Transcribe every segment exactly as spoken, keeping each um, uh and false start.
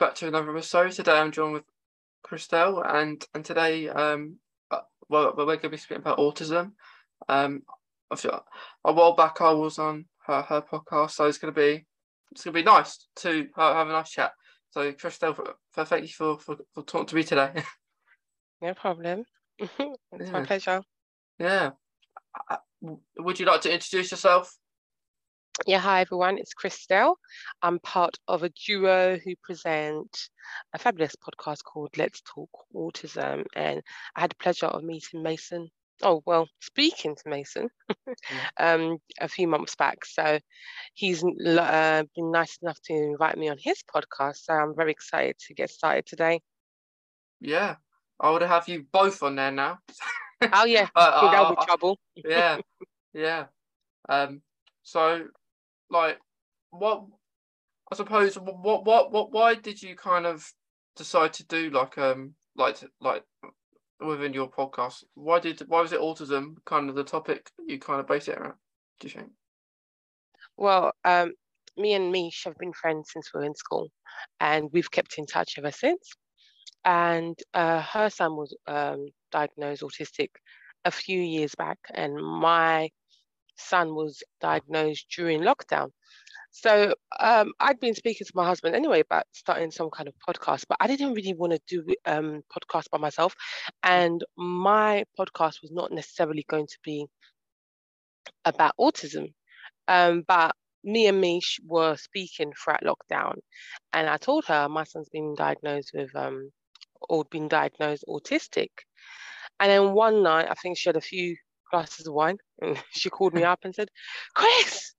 welcome back to another episode. Today I'm joined with Christelle, and and today um well we're going to be speaking about autism. Um, a while back I was on her, her podcast, so it's going to be it's going to be nice to have a nice chat. So Christelle, for, for, thank you for, for for talking to me today. No problem. It's yeah. my pleasure. Yeah. Would you like to introduce yourself? Yeah, hi everyone, it's Christelle. I'm part of a duo who present a fabulous podcast called Let's Talk Autism, and I had the pleasure of meeting Mason, oh well, speaking to Mason um, a few months back. So he's uh, been nice enough to invite me on his podcast, so I'm very excited to get started today. Yeah, I would have you both on there now. Oh yeah, uh, that would be trouble. Yeah, yeah. Um, so... Like, what, I suppose, what, what, what, why did you kind of decide to do, like, um, like, like, within your podcast, why did, why was it autism, kind of the topic you kind of base it around, do you think? Well, um, me and Mish have been friends since we were in school, and we've kept in touch ever since, and uh, her son was um, diagnosed autistic a few years back, and my son was diagnosed during lockdown. So um, I'd been speaking to my husband anyway about starting some kind of podcast, but I didn't really want to do um podcast by myself, and my podcast was not necessarily going to be about autism. Um, but me and Mish were speaking throughout lockdown, and I told her my son's been diagnosed with um or been diagnosed autistic. And then one night, I think she had a few glasses of wine, and she called me up and said, Chris,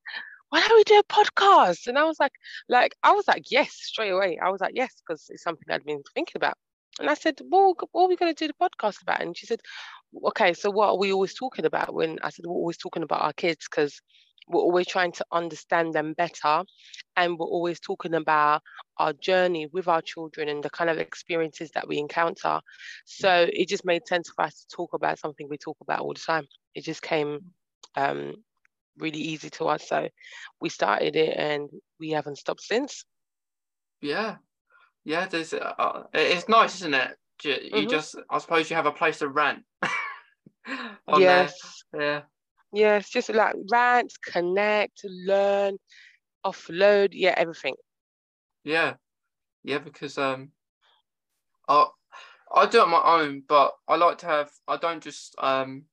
why don't we do a podcast? And I was like like I was like yes straight away. I was like yes, because it's something I'd been thinking about. And I said, well, what are we going to do the podcast about? And she said, okay, so what are we always talking about? When I said, we're always talking about our kids, because we're always trying to understand them better, and we're always talking about our journey with our children and the kind of experiences that we encounter. So it just made sense for us to talk about something we talk about all the time. It just came um, really easy to us, so we started it, and we haven't stopped since. Yeah, yeah, there's, uh, it's nice, isn't it? You, you mm-hmm. just, I suppose, you have a place to rant. on yes. There. Yeah. Yes, just like rant, connect, learn, offload, yeah, everything. Yeah, yeah, because um, I I do it on my own, but I like to have. I don't just um,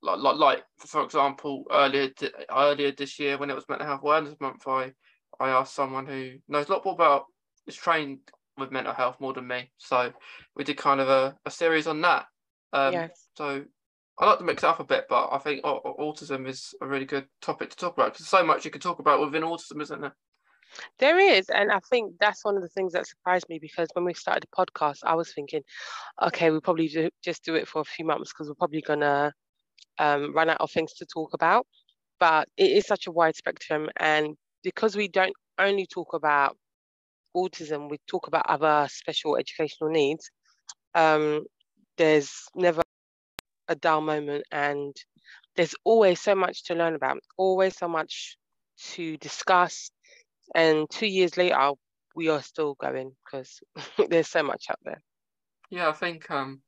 like like like for example, earlier earlier this year when it was Mental Health Awareness Month, I I asked someone who knows a lot more about, is trained with mental health more than me, so we did kind of a, a series on that. Um, yes. So I like to mix it up a bit, but I think autism is a really good topic to talk about, because so much you can talk about within autism, isn't there? There is, and I think that's one of the things that surprised me, because when we started the podcast, I was thinking, okay, we'll probably do, just do it for a few months, because we're probably going to um, run out of things to talk about. But it is such a wide spectrum, and because we don't only talk about autism, we talk about other special educational needs, um, there's never a dull moment, and there's always so much to learn about, always so much to discuss. And two years later, we are still going, because there's so much out there. Yeah, I think um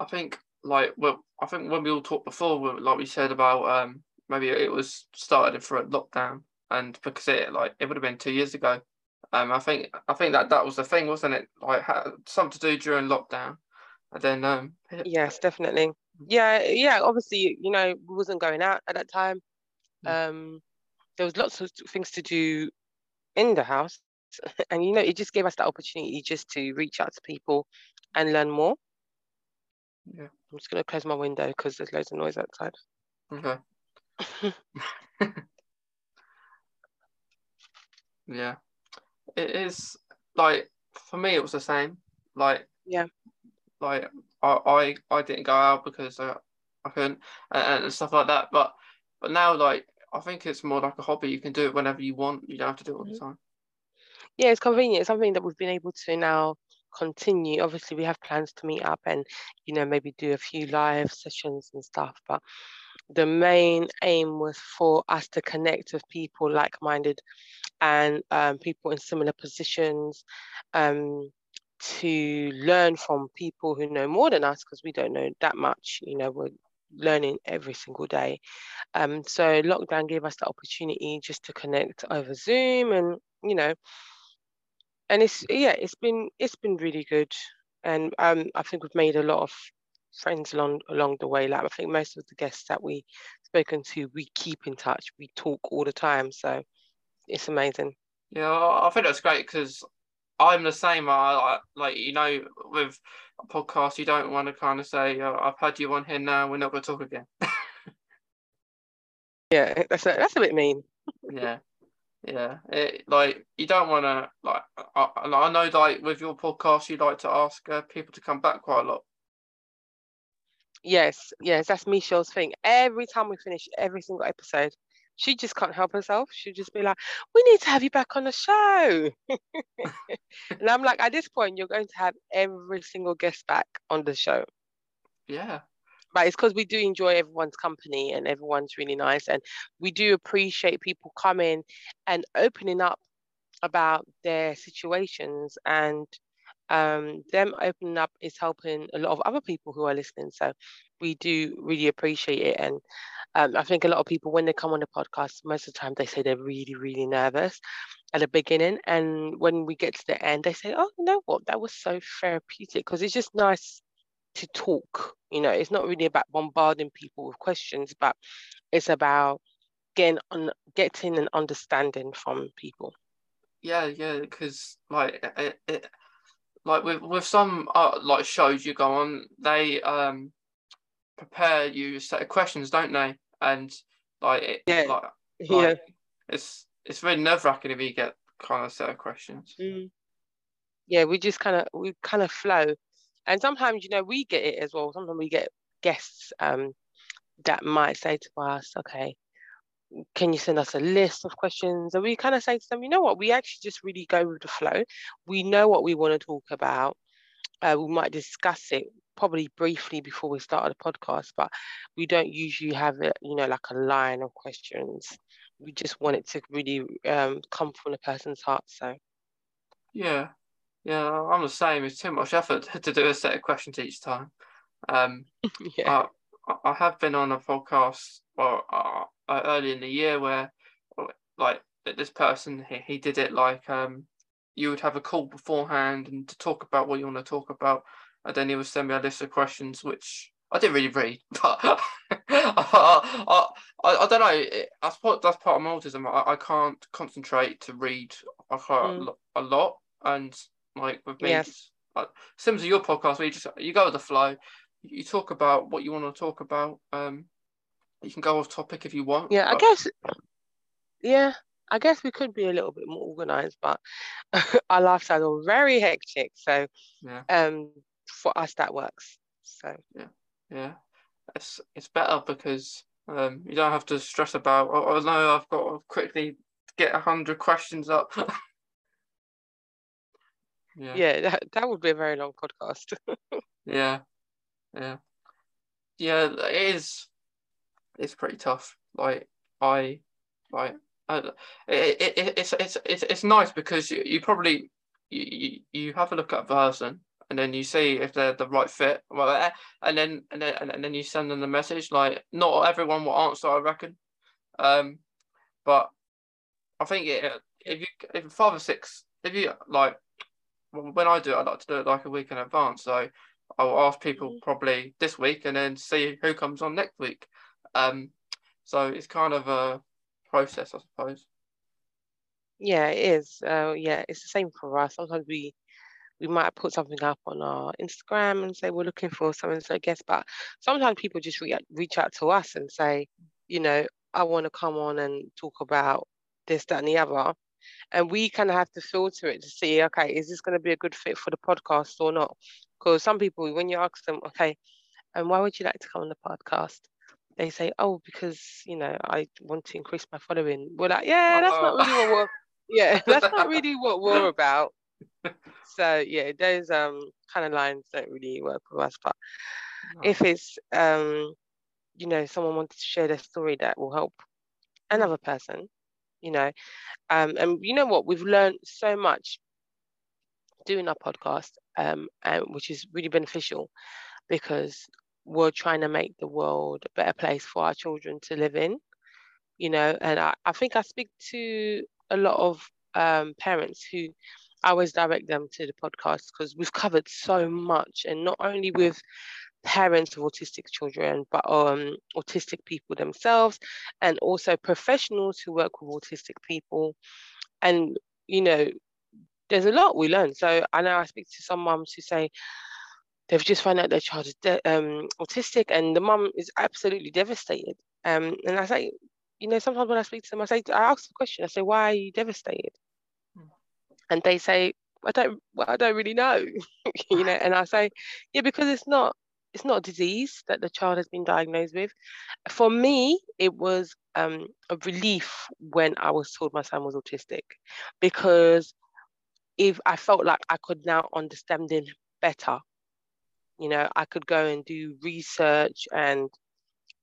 I think like well I think when we all talked before, like we said about um maybe it was started for a lockdown, and because it like it would have been two years ago. um I think I think that that was the thing, wasn't it? Like, had something to do during lockdown. I don't know. Yes, definitely. Yeah, yeah. Obviously, you know, we wasn't going out at that time. Um, there was lots of things to do in the house, and you know, it just gave us that opportunity just to reach out to people and learn more. Yeah. I'm just gonna close my window because there's loads of noise outside. Okay. Yeah, it is. Like, for me, it was the same. Like. Yeah. Like I, I, I didn't go out because I, I couldn't and, and stuff like that. But but now, like, I think it's more like a hobby. You can do it whenever you want. You don't have to do it all the time. Yeah, it's convenient. It's something that we've been able to now continue. Obviously, we have plans to meet up and, you know, maybe do a few live sessions and stuff. But the main aim was for us to connect with people like-minded and um, people in similar positions, um, to learn from people who know more than us, because we don't know that much, you know, we're learning every single day. Um, so lockdown gave us the opportunity just to connect over Zoom, and, you know, and it's, yeah, it's been, it's been really good. And um, I think we've made a lot of friends along along the way. Like, I think most of the guests that we've spoken to, we keep in touch, we talk all the time, so it's amazing. Yeah, I think that's great, because I'm the same. I, like, you know, with podcasts, you don't want to kind of say, oh, I've had you on here now, we're not going to talk again. Yeah, that's a, that's a bit mean. Yeah, yeah. It, like, you don't want to, like, I, I know, like, with your podcast, you like to ask uh, people to come back quite a lot. Yes, yes, that's Michelle's thing. Every time we finish every single episode, she just can't help herself. She'll just be like, we need to have you back on the show. And I'm like, at this point, you're going to have every single guest back on the show. Yeah. But it's because we do enjoy everyone's company, and everyone's really nice. And we do appreciate people coming and opening up about their situations, and um, them opening up is helping a lot of other people who are listening. So we do really appreciate it. And um, I think a lot of people, when they come on the podcast, most of the time they say they're really, really nervous at the beginning. And when we get to the end, they say, oh, you know what, that was so therapeutic, because it's just nice to talk. You know, it's not really about bombarding people with questions, but it's about getting, on, getting an understanding from people. Yeah, yeah, because like it, it, like with, with some uh, like shows you go on, they um prepare you a set of questions, don't they? And like, it, yeah. like, like yeah. it's it's really nerve wracking if you get kind of set of questions. Mm. Yeah, we just kind of we kind of flow, and sometimes, you know, we get it as well. Sometimes we get guests um that might say to us, okay, can you send us a list of questions? And we kind of say to them, you know what, we actually just really go with the flow. We know what we want to talk about. Uh, we might discuss it probably briefly before we start the podcast, but we don't usually have it, you know, like a line of questions. We just want it to really um, come from the person's heart. So, yeah, yeah, I'm the same. It's too much effort to do a set of questions each time. Um, yeah. I, I have been on a podcast, well, uh, early in the year, where like this person, he, he did it like um you would have a call beforehand and to talk about what you want to talk about, and then he would send me a list of questions, which I didn't really read, but I, I, I don't know, that's part, that's part of my autism. I, I can't concentrate to read a, mm. a lot, and like with me, yes. like, similar to your podcast, where you just you go with the flow, you talk about what you want to talk about. um You can go off topic if you want. Yeah, I but... guess. Yeah, I guess we could be a little bit more organised, but our lifestyles are very hectic. So, yeah. um, for us that works. So yeah, yeah, it's it's better because um you don't have to stress about, oh, oh no, I've got to quickly get a hundred questions up. yeah, yeah, that that would be a very long podcast. yeah, yeah, yeah. It is. It's pretty tough. Like I, like I, it, it, it's it's it's it's nice because you, you probably you, you have a look at a person and then you see if they're the right fit. Well, and then and then and then you send them the message. Like not everyone will answer, I reckon. Um, but I think it, if you if five or six, if you like, when I do it, I like to do it like a week in advance. So I'll ask people probably this week and then see who comes on next week. Um, so it's kind of a process, I suppose. Yeah, it is. Uh, yeah, it's the same for us. Sometimes we we might put something up on our Instagram and say we're looking for so and so guest, but sometimes people just re- reach out to us and say, you know, I want to come on and talk about this, that, and the other, and we kind of have to filter it to see, okay, is this going to be a good fit for the podcast or not? Because some people, when you ask them, okay, and why would you like to come on the podcast? They say, oh, because, you know, I want to increase my following. We're like, yeah, that's Uh-oh. not really what we're yeah, that's not really what we're about. So yeah, those um kind of lines don't really work with us. But oh. if it's um, you know, someone wanted to share their story that will help another person, you know. Um, and you know what, we've learned so much doing our podcast, um, and, which is really beneficial, because we're trying to make the world a better place for our children to live in, you know. And I, I think I speak to a lot of um, parents who I always direct them to the podcast, because we've covered so much, and not only with parents of autistic children, but um, autistic people themselves, and also professionals who work with autistic people. And, you know, there's a lot we learn. So I know I speak to some mums who say they've just found out their child is de- um, autistic, and the mum is absolutely devastated. Um, and I say, you know, sometimes when I speak to them, I say, I ask the question, I say, why are you devastated? And they say, I don't, well, I don't really know, you know. And I say, yeah, because it's not, it's not a disease that the child has been diagnosed with. For me, it was um, a relief when I was told my son was autistic, because if I felt like I could now understand him better, you know, I could go and do research and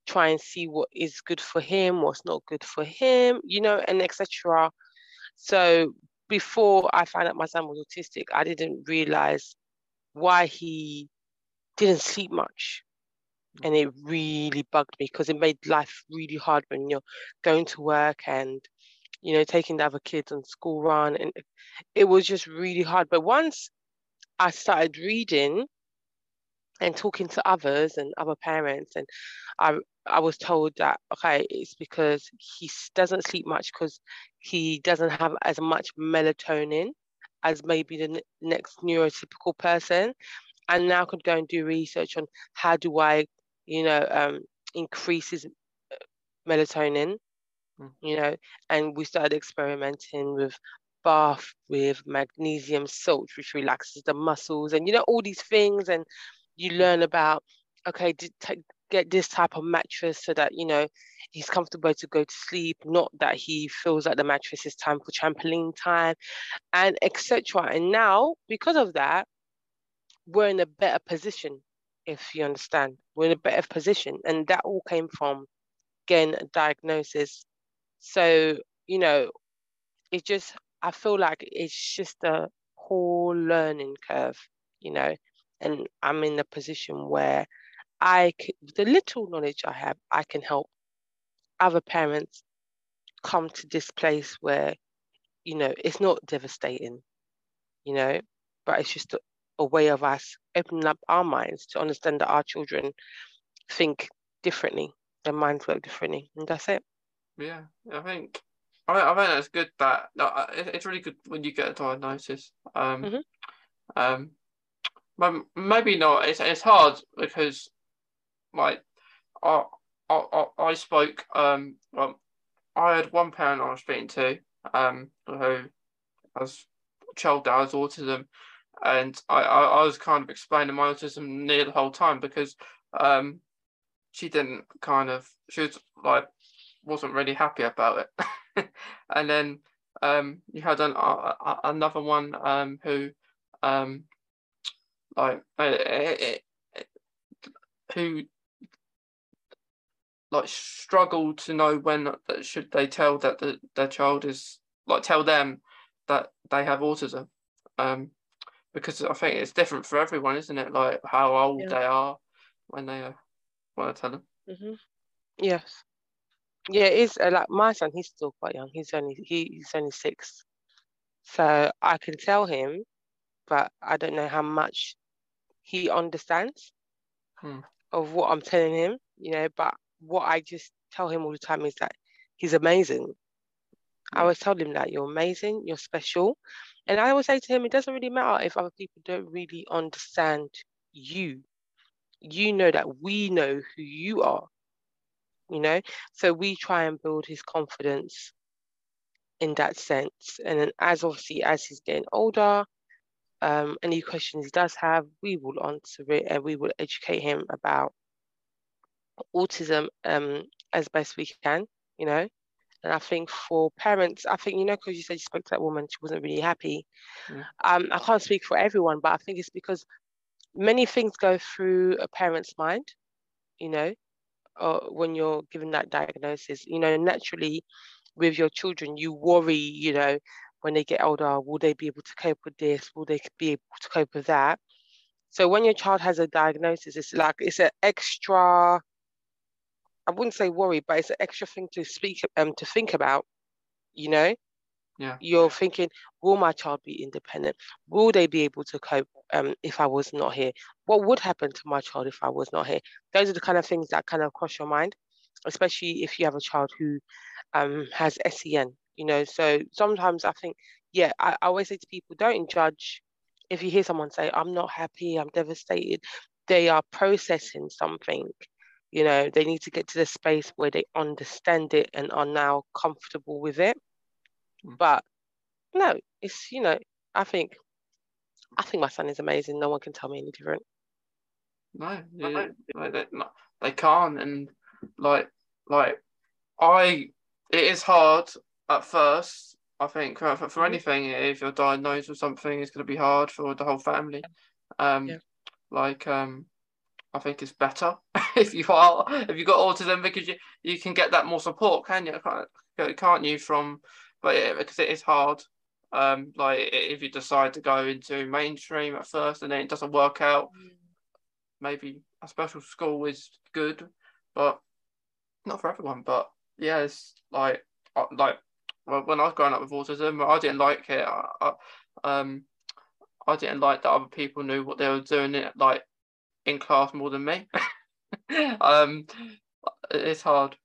try and see what is good for him, what's not good for him, you know, and et cetera. So before I found out my son was autistic, I didn't realize why he didn't sleep much. And it really bugged me, because it made life really hard when you're going to work and, you know, taking the other kids on school run. And it was just really hard. But once I started reading and talking to others and other parents, and I I was told that, okay, it's because he doesn't sleep much because he doesn't have as much melatonin as maybe the ne- next neurotypical person. And now I could go and do research on how do I, you know, um, increase his melatonin, mm. you know, and we started experimenting with bath, with magnesium salt, which relaxes the muscles, and, you know, all these things. And you learn about, okay, d- t- get this type of mattress so that, you know, he's comfortable to go to sleep, not that he feels like the mattress is time for trampoline time, and et cetera. And now, because of that, we're in a better position, if you understand. We're in a better position. And that all came from, again, a diagnosis. So, you know, it just, I feel like it's just a whole learning curve, you know. And I'm in a position where I, can, the little knowledge I have, I can help other parents come to this place where, you know, it's not devastating, you know, but it's just a, a way of us opening up our minds to understand that our children think differently, their minds work differently, and that's it. Yeah, I think, I think, I think that's good. That no, it, it's really good when you get a diagnosis. Um, mm-hmm. um. Maybe not. It's it's hard because, like, I I I spoke. Um, well, I had one parent I was speaking to, um, who has a child that has autism, and I, I, I was kind of explaining my autism near the whole time, because um, she didn't kind of she was like wasn't really happy about it, and then um, you had an, uh, another one um who um. Like, it, it, it, who like struggle to know when should they tell that the, their child is like tell them that they have autism, um, because I think it's different for everyone, isn't it? Like how old yeah. they are when they uh, when I tell them. Mm-hmm. Yes, yeah, it's uh, like my son. He's still quite young. He's only he, he's only six, so I can tell him, but I don't know how much he understands hmm. of what I'm telling him, you know. But what I just tell him all the time is that he's amazing. Hmm. I always tell him that you're amazing, you're special. And I always say to him, it doesn't really matter if other people don't really understand you. You know that we know who you are, you know. So we try and build his confidence in that sense. And then as obviously as he's getting older, Um, any questions he does have, we will answer it, and we will educate him about autism um, as best we can, you know. And I think for parents, I think, you know, because you said you spoke to that woman, she wasn't really happy. Yeah. Um, I can't speak for everyone, but I think it's because many things go through a parent's mind, you know, uh, when you're given that diagnosis. You know, naturally, with your children, you worry, you know, when they get older, will they be able to cope with this? Will they be able to cope with that? So when your child has a diagnosis, it's like, it's an extra, I wouldn't say worry, but it's an extra thing to speak, um, to think about, you know? Yeah. You're thinking, will my child be independent? Will they be able to cope um, if I was not here? What would happen to my child if I was not here? Those are the kind of things that kind of cross your mind, especially if you have a child who um, has S E N, you know? So sometimes I think, yeah, I, I always say to people, don't judge. If you hear someone say, I'm not happy, I'm devastated, they are processing something. You know, they need to get to the space where they understand it and are now comfortable with it. But no, it's, you know, I think, I think my son is amazing. No one can tell me any different. No, yeah, like they, no, they can't. And like, like I, it is hard at first. I think for, for anything, if you're diagnosed with something, it's going to be hard for the whole family. Um, yeah. Like, um, I think it's better if you are, if you've got autism, because you, you can get that more support, can you? Can't, can't you from, but it, because it is hard. Um, like if you decide to go into mainstream at first and then it doesn't work out, mm. maybe a special school is good, but not for everyone. But yeah, it's like, like, well, when I was growing up with autism, I didn't like it. I, I, um, I didn't like that other people knew what they were doing it like in class more than me. um, it's hard.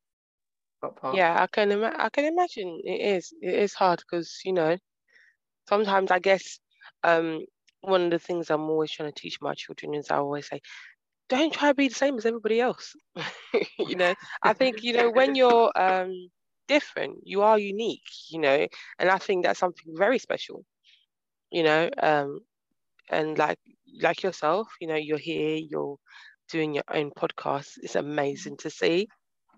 hard. Yeah, I can. Ima- I can imagine it is. It is hard because, you know, sometimes I guess um, one of the things I'm always trying to teach my children is I always say, don't try to be the same as everybody else. You know, I think, you know, when you're um. different, you are unique, you know, and I think that's something very special, you know, um and like like yourself, you know, you're here, you're doing your own podcast. It's amazing to see,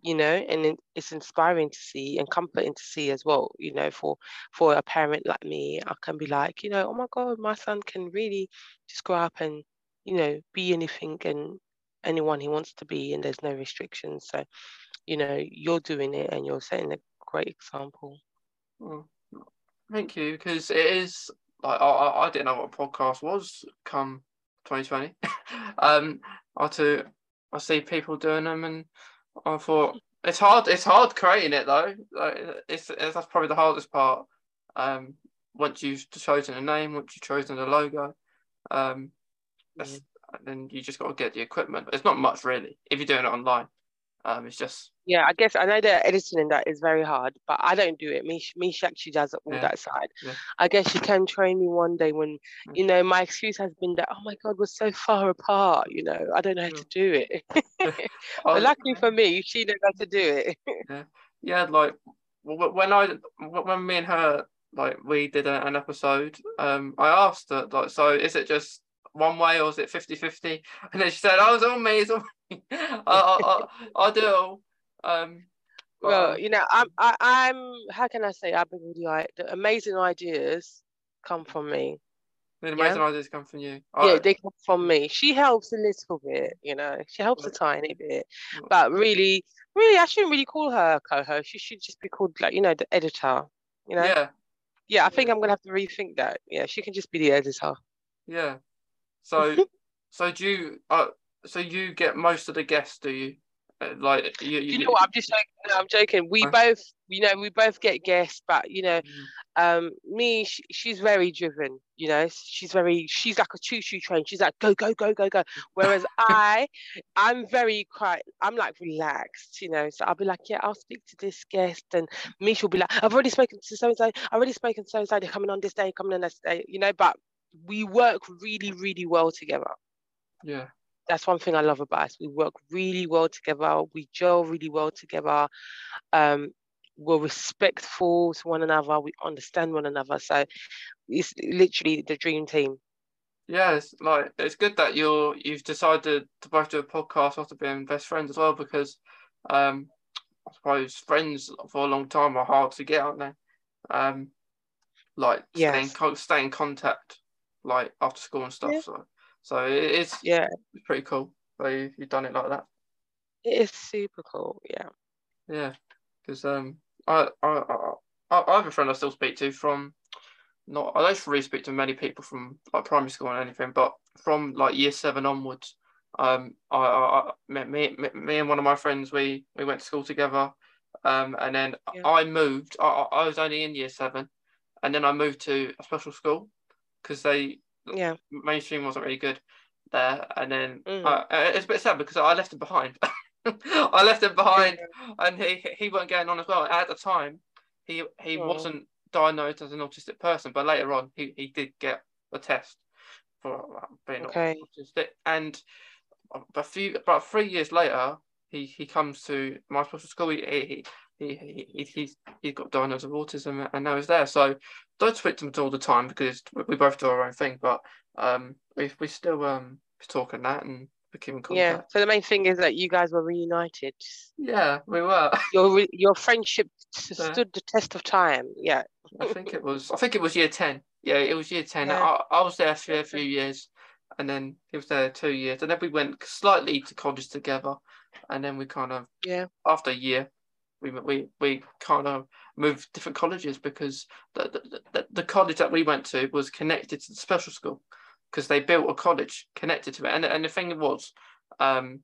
you know, and it's inspiring to see and comforting to see as well, you know. For for a parent like me, I can be like, you know, oh my god, my son can really just grow up and, you know, be anything and anyone he wants to be, and there's no restrictions. So, you know, you're doing it and you're setting a great example. Well, thank you, because it is like I, I didn't know what a podcast was come twenty twenty. um I to I see people doing them, and I thought it's hard it's hard creating it though. Like it's, it's that's probably the hardest part. Um once you've chosen a name, once you've chosen a logo, um that's, then you just got to get the equipment. It's not much really if you're doing it online. Um, it's just yeah. I guess I know that editing and that is very hard, but I don't do it. Mish, Mish actually does all yeah. that side. Yeah. I guess you can train me one day when yeah. you know. My excuse has been that, oh my god, we're so far apart. You know, I don't know how yeah. to do it. But luckily for me, she knows how to do it. yeah. yeah, like when I when me and her like we did a, an episode, um, I asked her like, so is it just one way or is it fifty fifty? And then she said, oh, it's all me, it's all me. I, I, I, I do all. Um, well, you know, I'm, I, I'm, how can I say, I've been really like, the amazing ideas come from me. The amazing yeah? ideas come from you. All yeah, right. They come from me. She helps a little bit, you know, she helps a tiny bit. But really, really, I shouldn't really call her a co-host. She should just be called, like, you know, the editor, you know? Yeah. Yeah, I think I'm going to have to rethink that. Yeah, she can just be the editor. Yeah. So, so do you? Uh, so you get most of the guests, do you? Uh, like, you, you, you know, what? I'm just joking. No, I'm joking. We both, you know, we both get guests, but you know, um, me, she, she's very driven. You know, she's very, she's like a choo-choo train. She's like go, go, go, go, go. Whereas I, I'm very quite, I'm like relaxed. You know, so I'll be like, yeah, I'll speak to this guest, and Mish will be like, I've already spoken to so and so. I've already spoken to so and so. They're coming on this day, coming on this day. You know, but we work really, really well together. Yeah. That's one thing I love about us. We work really well together. We gel really well together. Um, we're respectful to one another. We understand one another. So it's literally the dream team. Yeah, it's like it's good that you're you've decided to both do a podcast after being best friends as well, because um I suppose friends for a long time are hard to get, aren't they? Um like yes. stay, stay in contact like after school and stuff. Yeah. So so it's yeah pretty cool. So you, you've done it like that. It is super cool. Yeah. Yeah. Because um I, I, I, I have a friend I still speak to from, not, I don't really speak to many people from like primary school and anything, but from like year seven onwards, um, I, I me, me, me and one of my friends, we, we went to school together. Um, and then yeah. I moved, I, I was only in year seven, and then I moved to a special school because they, yeah, mainstream wasn't really good there. And then mm. uh, it's a bit sad because I left him behind. I left him behind, and he he wasn't getting on as well. At the time, he he oh. wasn't diagnosed as an autistic person, but later on, he, he did get a test for being okay. autistic. And a few, about three years later, he, he comes to my special school. He he he he he's, he's got diagnosed with autism, and now he's there. So don't speak to him all the time because we both do our own thing. But um, we we still um talking that and. Yeah, so the main thing is that you guys were reunited. Yeah, we were. Your re- your friendship t- yeah. stood the test of time. Yeah, I think it was. I think it was year ten. Yeah, it was year ten. Yeah. I, I was there for a few years, and then he was there two years, and then we went slightly to college together, and then we kind of yeah. After a year, we we we kind of moved different colleges because the the, the, the college that we went to was connected to the special school. Because they built a college connected to it, and and the thing was, um,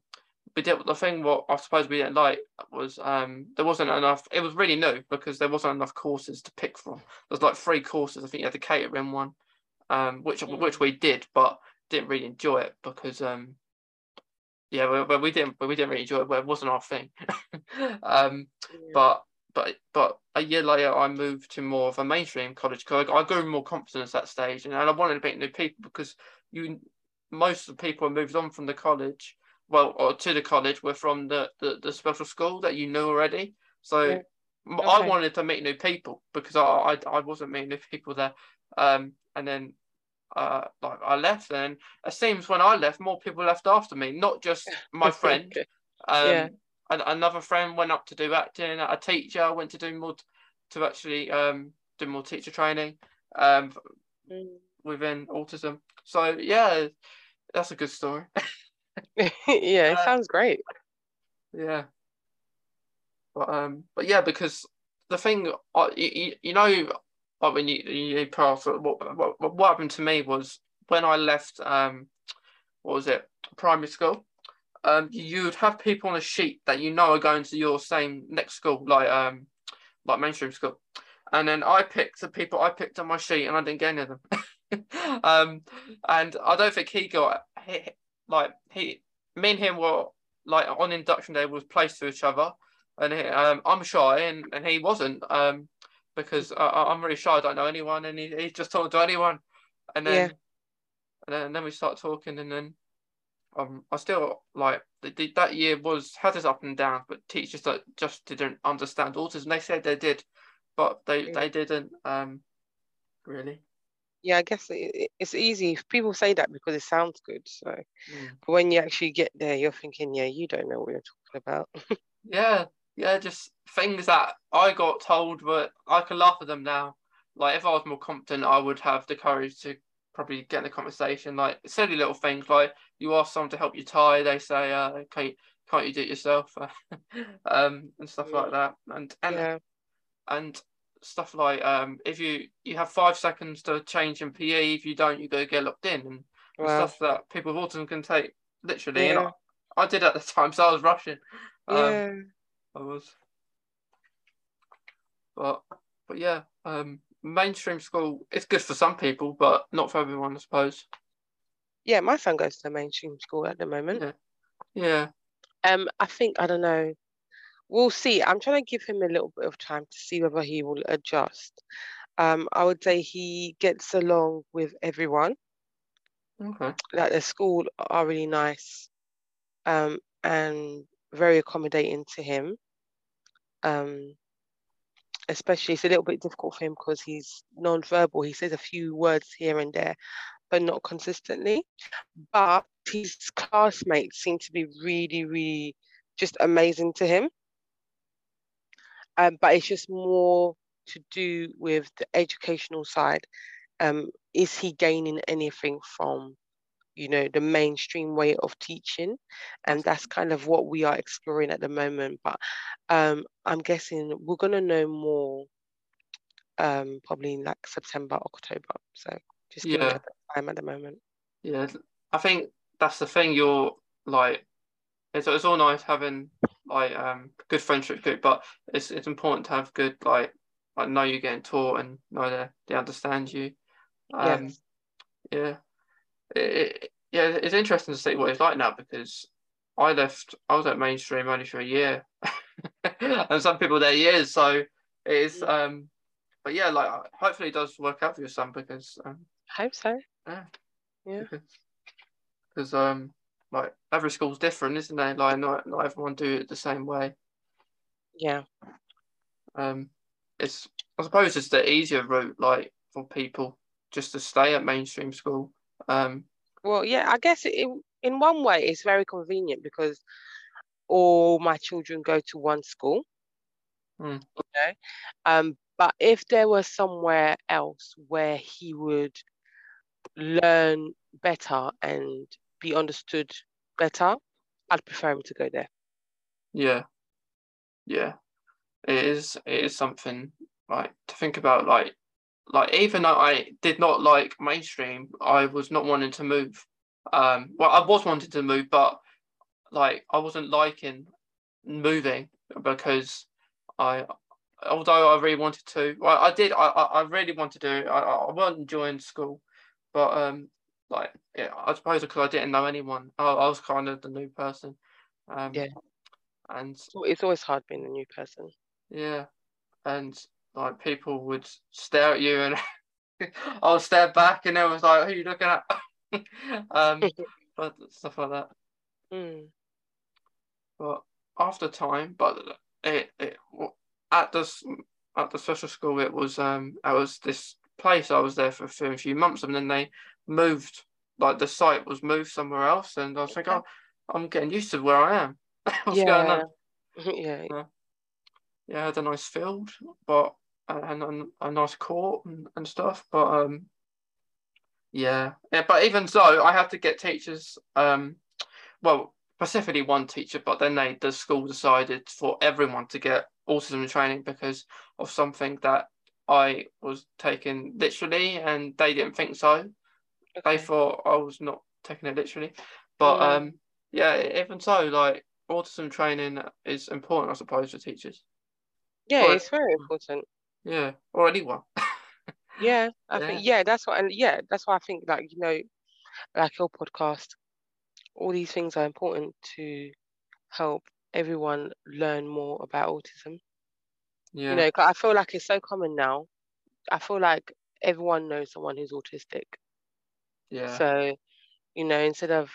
we did the thing what I suppose we didn't like was um there wasn't enough. It was really new because there wasn't enough courses to pick from. There's like three courses. I think you had the catering one, um, which mm. which we did, but didn't really enjoy it because um, yeah, but we, we didn't we didn't really enjoy it. But it wasn't our thing. um, yeah. but but but a year later, I moved to more of a mainstream college because I, I grew more confidence at that stage, and, and I wanted to meet new people because you, most of the people who moved on from the college, well, or to the college, were from the, the, the special school that you knew already. So yeah. okay. I wanted to meet new people because I I, I wasn't meeting new people there. Um, and then uh, like I left, and it seems when I left, more people left after me, not just my friend. Um, yeah. Another friend went up to do acting. A teacher went to do more, to actually um, do more teacher training um, mm. within autism. So yeah, that's a good story. yeah, it uh, sounds great. Yeah, but um, but yeah, because the thing, I, you, you know, like when you you pass, what, what what happened to me was when I left um, what was it, primary school. Um, you would have people on a sheet that you know are going to your same next school, like um, like mainstream school, and then I picked the people I picked on my sheet, and I didn't get any of them. um, and I don't think he got he, like he, me and him were like on induction day was placed to each other, and he, um, I'm shy, and, and he wasn't um, because I, I'm really shy, I don't know anyone, and he, he just talked to anyone, and then, yeah. and then and then we start talking, and then. Um, I still like that year was had its up and down, but teachers that just didn't understand autism. They said they did, but they yeah. they didn't um, really. Yeah, I guess it, it's easy. People say that because it sounds good. So, yeah. but when you actually get there, you're thinking, yeah, you don't know what you're talking about. yeah, yeah, just things that I got told, but I can laugh at them now. Like if I was more competent, I would have the courage to. Probably get in a conversation, like silly little things, like you ask someone to help you tie, they say, uh, can't, can't you do it yourself? um, and stuff yeah. like that. And and, yeah. and stuff like, um, if you, you have five seconds to change in P E, if you don't, you go get locked in, and, wow. and stuff that people with autism can take literally. Yeah. And I, I did at the time, so I was rushing. Um, yeah. I was. But, but yeah, um, mainstream school, it's good for some people, but not for everyone, I suppose. Yeah, my son goes to the mainstream school at the moment. Yeah. yeah. Um, I think, I don't know, we'll see. I'm trying to give him a little bit of time to see whether he will adjust. Um, I would say he gets along with everyone. Okay. Like the school are really nice um, and very accommodating to him. Um. Especially, it's a little bit difficult for him because he's non-verbal. He says a few words here and there, but not consistently. But his classmates seem to be really, really just amazing to him. Um, but it's just more to do with the educational side. Um, is he gaining anything from you know, the mainstream way of teaching. And that's kind of what we are exploring at the moment. But um, I'm guessing we're going to know more um, probably in like September, October. So just give yeah. it time at the moment. Yeah, I think that's the thing. You're like, it's, it's all nice having like um good friendship group, but it's it's important to have good like like know you're getting taught and know they they understand you. Um, yes. Yeah. It, it, yeah, it's interesting to see what it's like now, because I left, I was at mainstream only for a year, and some people there years. So it is. Um, but yeah, like hopefully it does work out for your son, because. Um, I hope so. Yeah. Yeah. Because um, like every school's different, isn't it? Like not not everyone do it the same way. Yeah. Um, it's I suppose it's the easier route, like for people just to stay at mainstream school. Um, well, yeah, I guess it, in one way it's very convenient because all my children go to one school. Mm. You know? Um, but if there was somewhere else where he would learn better and be understood better, I'd prefer him to go there. Yeah, yeah, it is. It is something like to think about. Like, like even though I did not like mainstream, I was not wanting to move. Um, well, I was wanting to move, but like I wasn't liking moving because I, although I really wanted to, well, I did. I, I really wanted to. I, I wasn't enjoying school. But um, like yeah, I suppose because I didn't know anyone, I, I was kind of the new person. Um, yeah, and it's always hard being a new person. Yeah, and like people would stare at you, and I would stare back, and it was like, "Who are you looking at?" um, but stuff like that. Mm. But after time, but it, it at this at the special school, it was um, I was this. place I was there for a few months, and then they moved, like the site was moved somewhere else, and I was like, oh, I'm getting used to where I am. What's yeah. going on? Yeah. yeah yeah I had a nice field, but and, and a nice court and, and stuff, but um yeah yeah but even so I had to get teachers, um well specifically one teacher, but then they the school decided for everyone to get autism training because of something that I was taken literally, and they didn't think so. Okay. They thought I was not taking it literally. But mm. um, yeah, even so, like autism training is important, I suppose, for teachers. Yeah, or, it's very important. Yeah, or anyone. yeah, I yeah. think yeah, that's what, and yeah, that's why I think like you know, like your podcast, all these things are important to help everyone learn more about autism. Yeah. You know, I feel like it's so common now. I feel like everyone knows someone who's autistic. Yeah. So, you know, instead of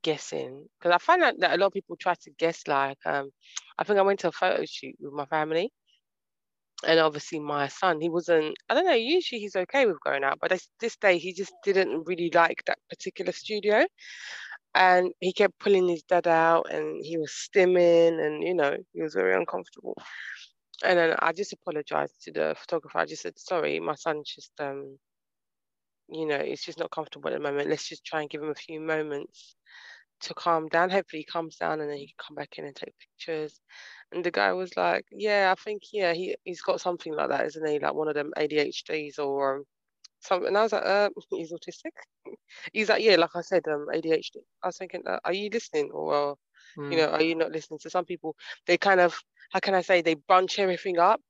guessing, because I find out that a lot of people try to guess. Like, um, I think I went to a photo shoot with my family, and obviously my son, he wasn't. I don't know. Usually he's okay with going out, but this, this day he just didn't really like that particular studio, and he kept pulling his dad out, and he was stimming, and you know, he was very uncomfortable. And then I just apologized to the photographer. I just said, sorry, my son's just, um, you know, it's just not comfortable at the moment. Let's just try and give him a few moments to calm down. Hopefully he calms down, and then he can come back in and take pictures. And the guy was like, yeah, I think, yeah, he, he's got something like that, isn't he? Like one of them A D H Ds or um, something. And I was like, uh, he's autistic? He's like, yeah, like I said, um, A D H D. I was thinking, uh, are you listening? Or, uh, mm. you know, are you not listening? So some people, they kind of, how can I say, they bunch everything up.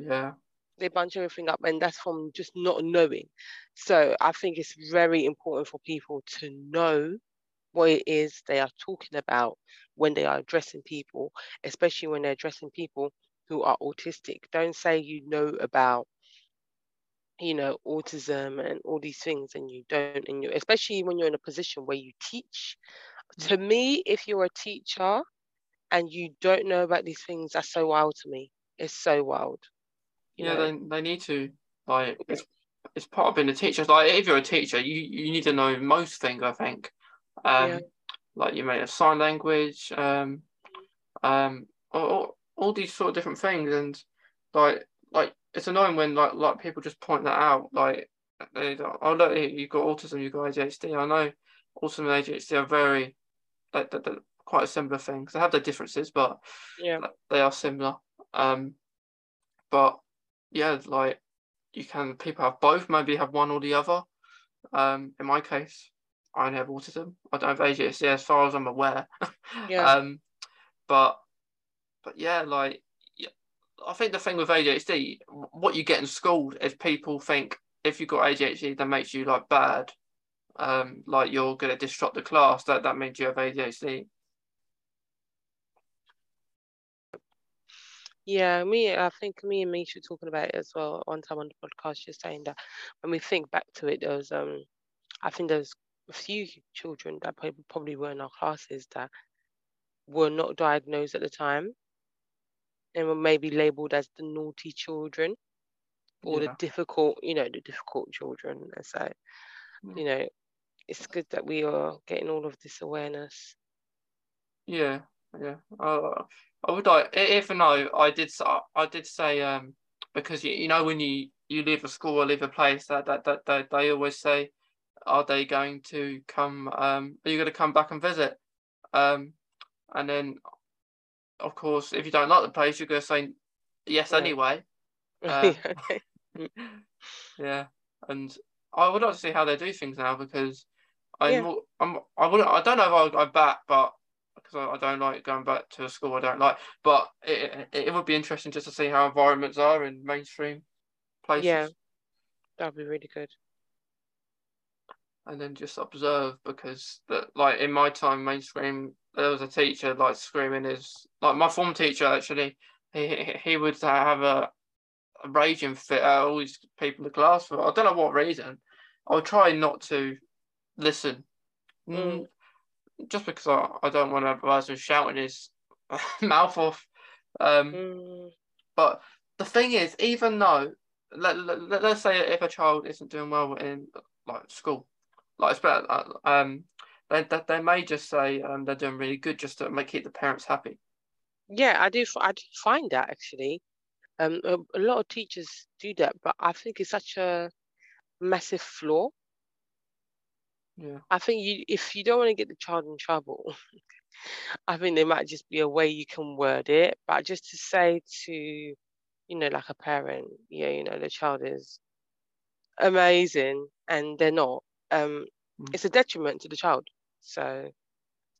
Yeah. They bunch everything up, and that's from just not knowing. So I think it's very important for people to know what it is they are talking about when they are addressing people, especially when they're addressing people who are autistic. Don't say you know about, you know, autism and all these things, and you don't, and you, especially when you're in a position where you teach. To me, if you're a teacher, and you don't know about these things, that's so wild to me. It's so wild. Yeah, they, they need to, like, it's, it's part of being a teacher. Like, if you're a teacher, you, you need to know most things, I think. Um, yeah. Like, you may have sign language, um, um, or, or, all these sort of different things. And, like, like it's annoying when, like, like people just point that out. Like, they, oh, look, you've got autism, you've got A D H D, I know. autism and A D H D are very, like, they're, they're quite a similar thing, because they have their differences, but yeah, like, they are similar. Um, but yeah, like you can, people have both, maybe have one or the other. Um, in my case, I only have autism. I don't have A D H D as far as I'm aware. Yeah. um, but but yeah, like I think the thing with A D H D, what you get in school is people think if you've got A D H D, that makes you like bad. Um, like you're going to disrupt the class. That that means you have A D H D. Yeah, me. I think me and Mish were talking about it as well one time on the podcast. You're saying that when we think back to it, there was um, I think there's a few children that probably were in our classes that were not diagnosed at the time, and were maybe labelled as the naughty children, or yeah. the difficult, you know, the difficult children. And so, mm. you know, it's good that we are getting all of this awareness. Yeah, yeah. Uh... I would like, even though I did, I did say, um, because you, you know, when you, you leave a school or leave a place, that that that, that they always say, are they going to come? Um, are you going to come back and visit? Um, and then, of course, if you don't like the place, you're going to say yes yeah. anyway. Uh, yeah, and I would like to see how they do things now, because I'm, yeah. I'm, I wouldn't, I don't know if I'll go back, but. Because I, I don't like going back to school, I don't like, but it, it it would be interesting just to see how environments are in mainstream places. Yeah, that'd be really good. And then just observe, because that, like in my time, mainstream, there was a teacher like screaming his, like my form teacher actually, he he would have a, a raging fit at all these people in the class for, I don't know what reason. I would try not to listen. Mm. Just because I, I don't want to advise him shouting his mouth off. Um, mm. But the thing is, even though, let, let, let's say if a child isn't doing well in like school, like it's better, um, they, they, they may just say um, they're doing really good just to make, keep the parents happy. Yeah, I do, I do find that actually. Um, a, a lot of teachers do that, but I think it's such a massive flaw. Yeah. I think you, if you don't want to get the child in trouble, I think there might just be a way you can word it. But just to say to, you know, like a parent, yeah, you know, the child is amazing and they're not. Um, mm. It's a detriment to the child. So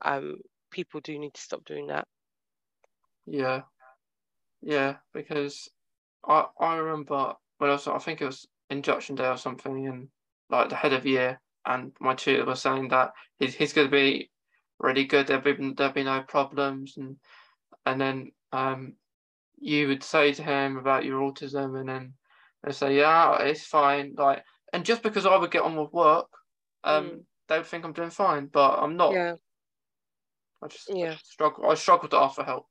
um, people do need to stop doing that. Yeah. Yeah, because I, I remember when I was, I think it was induction day or something, and like the head of year, and my tutor was saying that he's, he's going to be really good. There'll be, there'll be no problems. And and then um, you would say to him about your autism, and then they say, yeah, it's fine. Like, and just because I would get on with work, um, mm. they would think I'm doing fine, but I'm not. Yeah. I just yeah. I struggle. I struggle to ask for help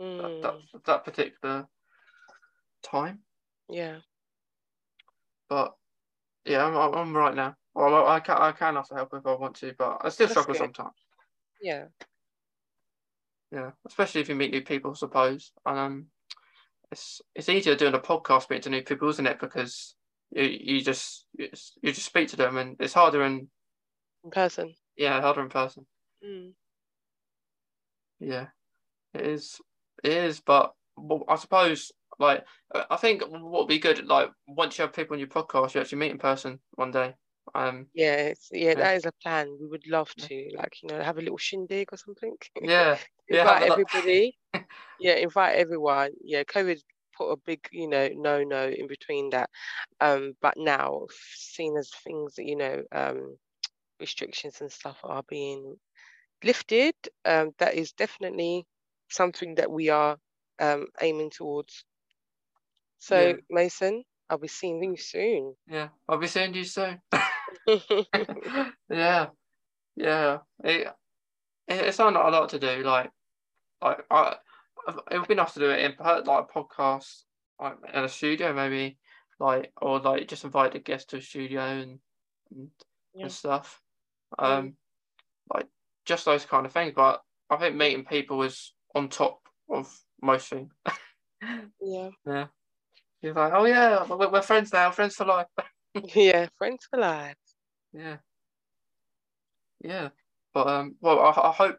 mm. that, that that particular time. Yeah. But yeah, I'm I'm right now. Well, I can I can offer help if I want to, but I still that's struggle good. Sometimes. Yeah. Yeah, especially if you meet new people, I suppose. And um, it's it's easier doing a podcast, speaking to new people, isn't it? Because you you just you just speak to them, and it's harder in, in person. Yeah, harder in person. Mm. Yeah, it is. It is, but well, I suppose. Like, I think what would be good, like, once you have people on your podcast, you actually meet in person one day. Um, yeah, it's, yeah, yeah, that is a plan. We would love to, like, you know, have a little shindig or something. Yeah. invite yeah, everybody. Like... yeah, invite everyone. Yeah, COVID put a big, you know, no-no in between that. Um, but now, seeing as things that, you know, um, restrictions and stuff are being lifted, um, that is definitely something that we are um, aiming towards. So, yeah. Mason, I'll be seeing you soon. Yeah, I'll be seeing you soon. yeah, yeah. It, it's not a lot to do. Like, like I, it would be nice to do it in like a podcast, like in a studio maybe, like or like just invite a guest to a studio and and, yeah. and stuff, um, yeah. like just those kind of things. But I think meeting people is on top of most things. yeah. Yeah. You're like, oh yeah, we're friends now, friends for life. yeah, friends for life. Yeah. Yeah, but um, well, I, I hope,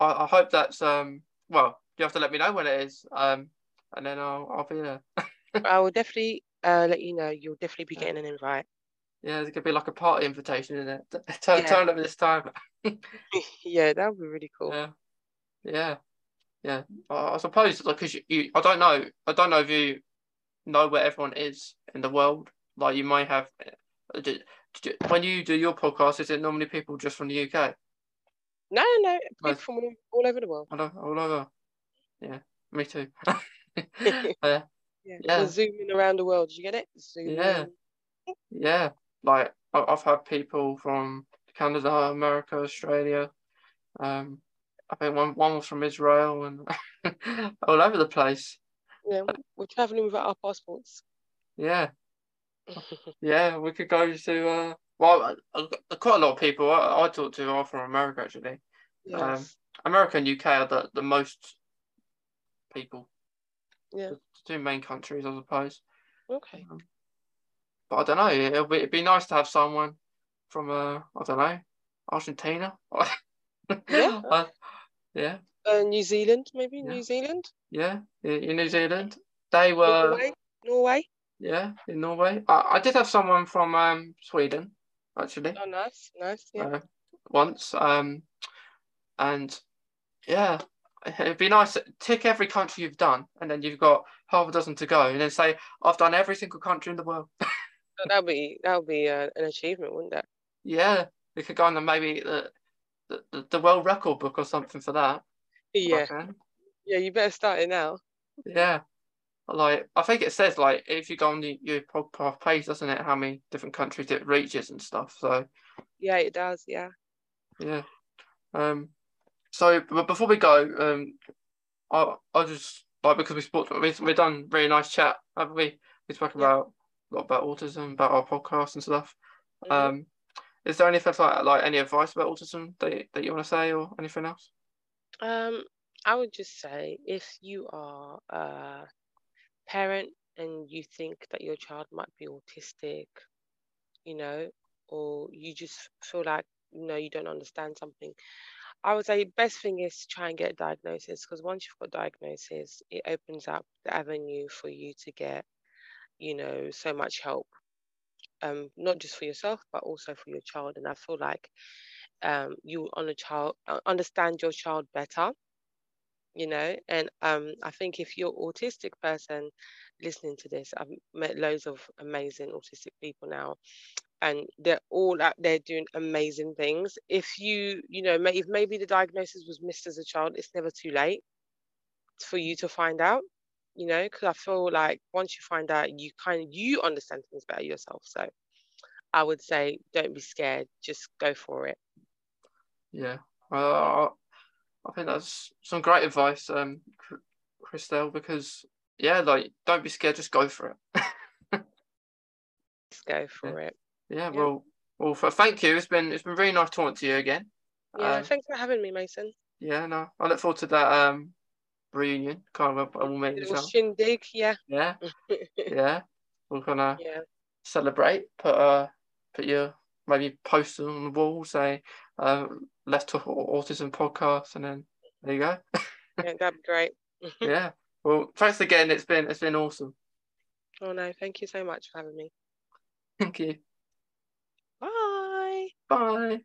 I, I hope that's um, well, you have to let me know when it is, um, and then I'll I'll be there. I will definitely uh let you know. You'll definitely be getting an invite. Yeah, it's gonna be like a party invitation, isn't it? Turn, yeah. turn up this time. Yeah, that would be really cool. Yeah, yeah, yeah. I, I suppose because like, you, you, I don't know, I don't know if you know where everyone is in the world. Like you might have. Do, do, when you do your podcast, is it normally people just from the U K? No, no, people from all, all over the world. All over, all over. Yeah, me too. uh, yeah, yeah. We're zooming around the world. Did you get it? Zooming. Yeah, yeah. Like I've had people from Canada, America, Australia. Um, I think one one was from Israel and all over the place. Yeah, we're traveling without our passports. Yeah. Yeah, we could go to uh, well, uh, quite a lot of people I, I talk to are from America actually. Yes. Um, America and U K are the, the most people. Yeah, the, the two main countries, I suppose. Okay. Um, but I don't know. It'll be it'd be nice to have someone from uh, I don't know, Argentina. Yeah. Uh, yeah. Uh, New Zealand, maybe yeah. New Zealand. Yeah, in New Zealand, they were Norway. Norway. Yeah, in Norway. I, I did have someone from um Sweden, actually. Oh, nice, nice, yeah. Uh, once, um, and yeah, it'd be nice. Tick every country you've done, and then you've got half a dozen to go, and then say, "I've done every single country in the world." Oh, that'd be that'd be uh, an achievement, wouldn't it? Yeah, we could go on the maybe the the, the world record book or something for that. Yeah, yeah, you better start it now. Yeah. Like I think it says like if you go on the, your podcast page, doesn't it? How many different countries it reaches and stuff. So yeah, it does. Yeah, yeah. Um. So, but before we go, um, I I just like because we spoke, we we've done really nice chat, haven't we? We spoke yeah. about a lot about autism, about our podcast and stuff. Mm-hmm. Um, is there anything like like any advice about autism that you, that you want to say or anything else? Um, I would just say if you are uh. parent and you think that your child might be autistic, you know, or you just feel like, you know, you don't understand something, I would say best thing is to try and get a diagnosis, because once you've got diagnosis, it opens up the avenue for you to get, you know, so much help, um, not just for yourself, but also for your child. And I feel like um, you on a child, understand your child better. You know, and um, I think if you're an autistic person listening to this, I've met loads of amazing autistic people now, and they're all out there doing amazing things. If you, you know, may, if maybe the diagnosis was missed as a child, it's never too late for you to find out, you know, because I feel like once you find out, you kind of, you understand things better yourself. So I would say, don't be scared, just go for it. Yeah. Uh... I think that's some great advice, um, Christelle, because, yeah, like, don't be scared, just go for it. Just go for yeah. it. Yeah, yeah, well, well, for, thank you. It's been it's been really nice talking to you again. Yeah, um, thanks for having me, Mason. Yeah, no, I look forward to that um, reunion. Kind of, we'll meet you. Shindig, yeah. Yeah, yeah. We're going to yeah. celebrate, put, uh, put your, maybe post on the wall, say, um, Let's Talk Autism podcast, and then there you go. Yeah, that'd be great. Yeah. Well, thanks again. It's been it's been awesome. Oh no, thank you so much for having me. Thank you. Bye. Bye.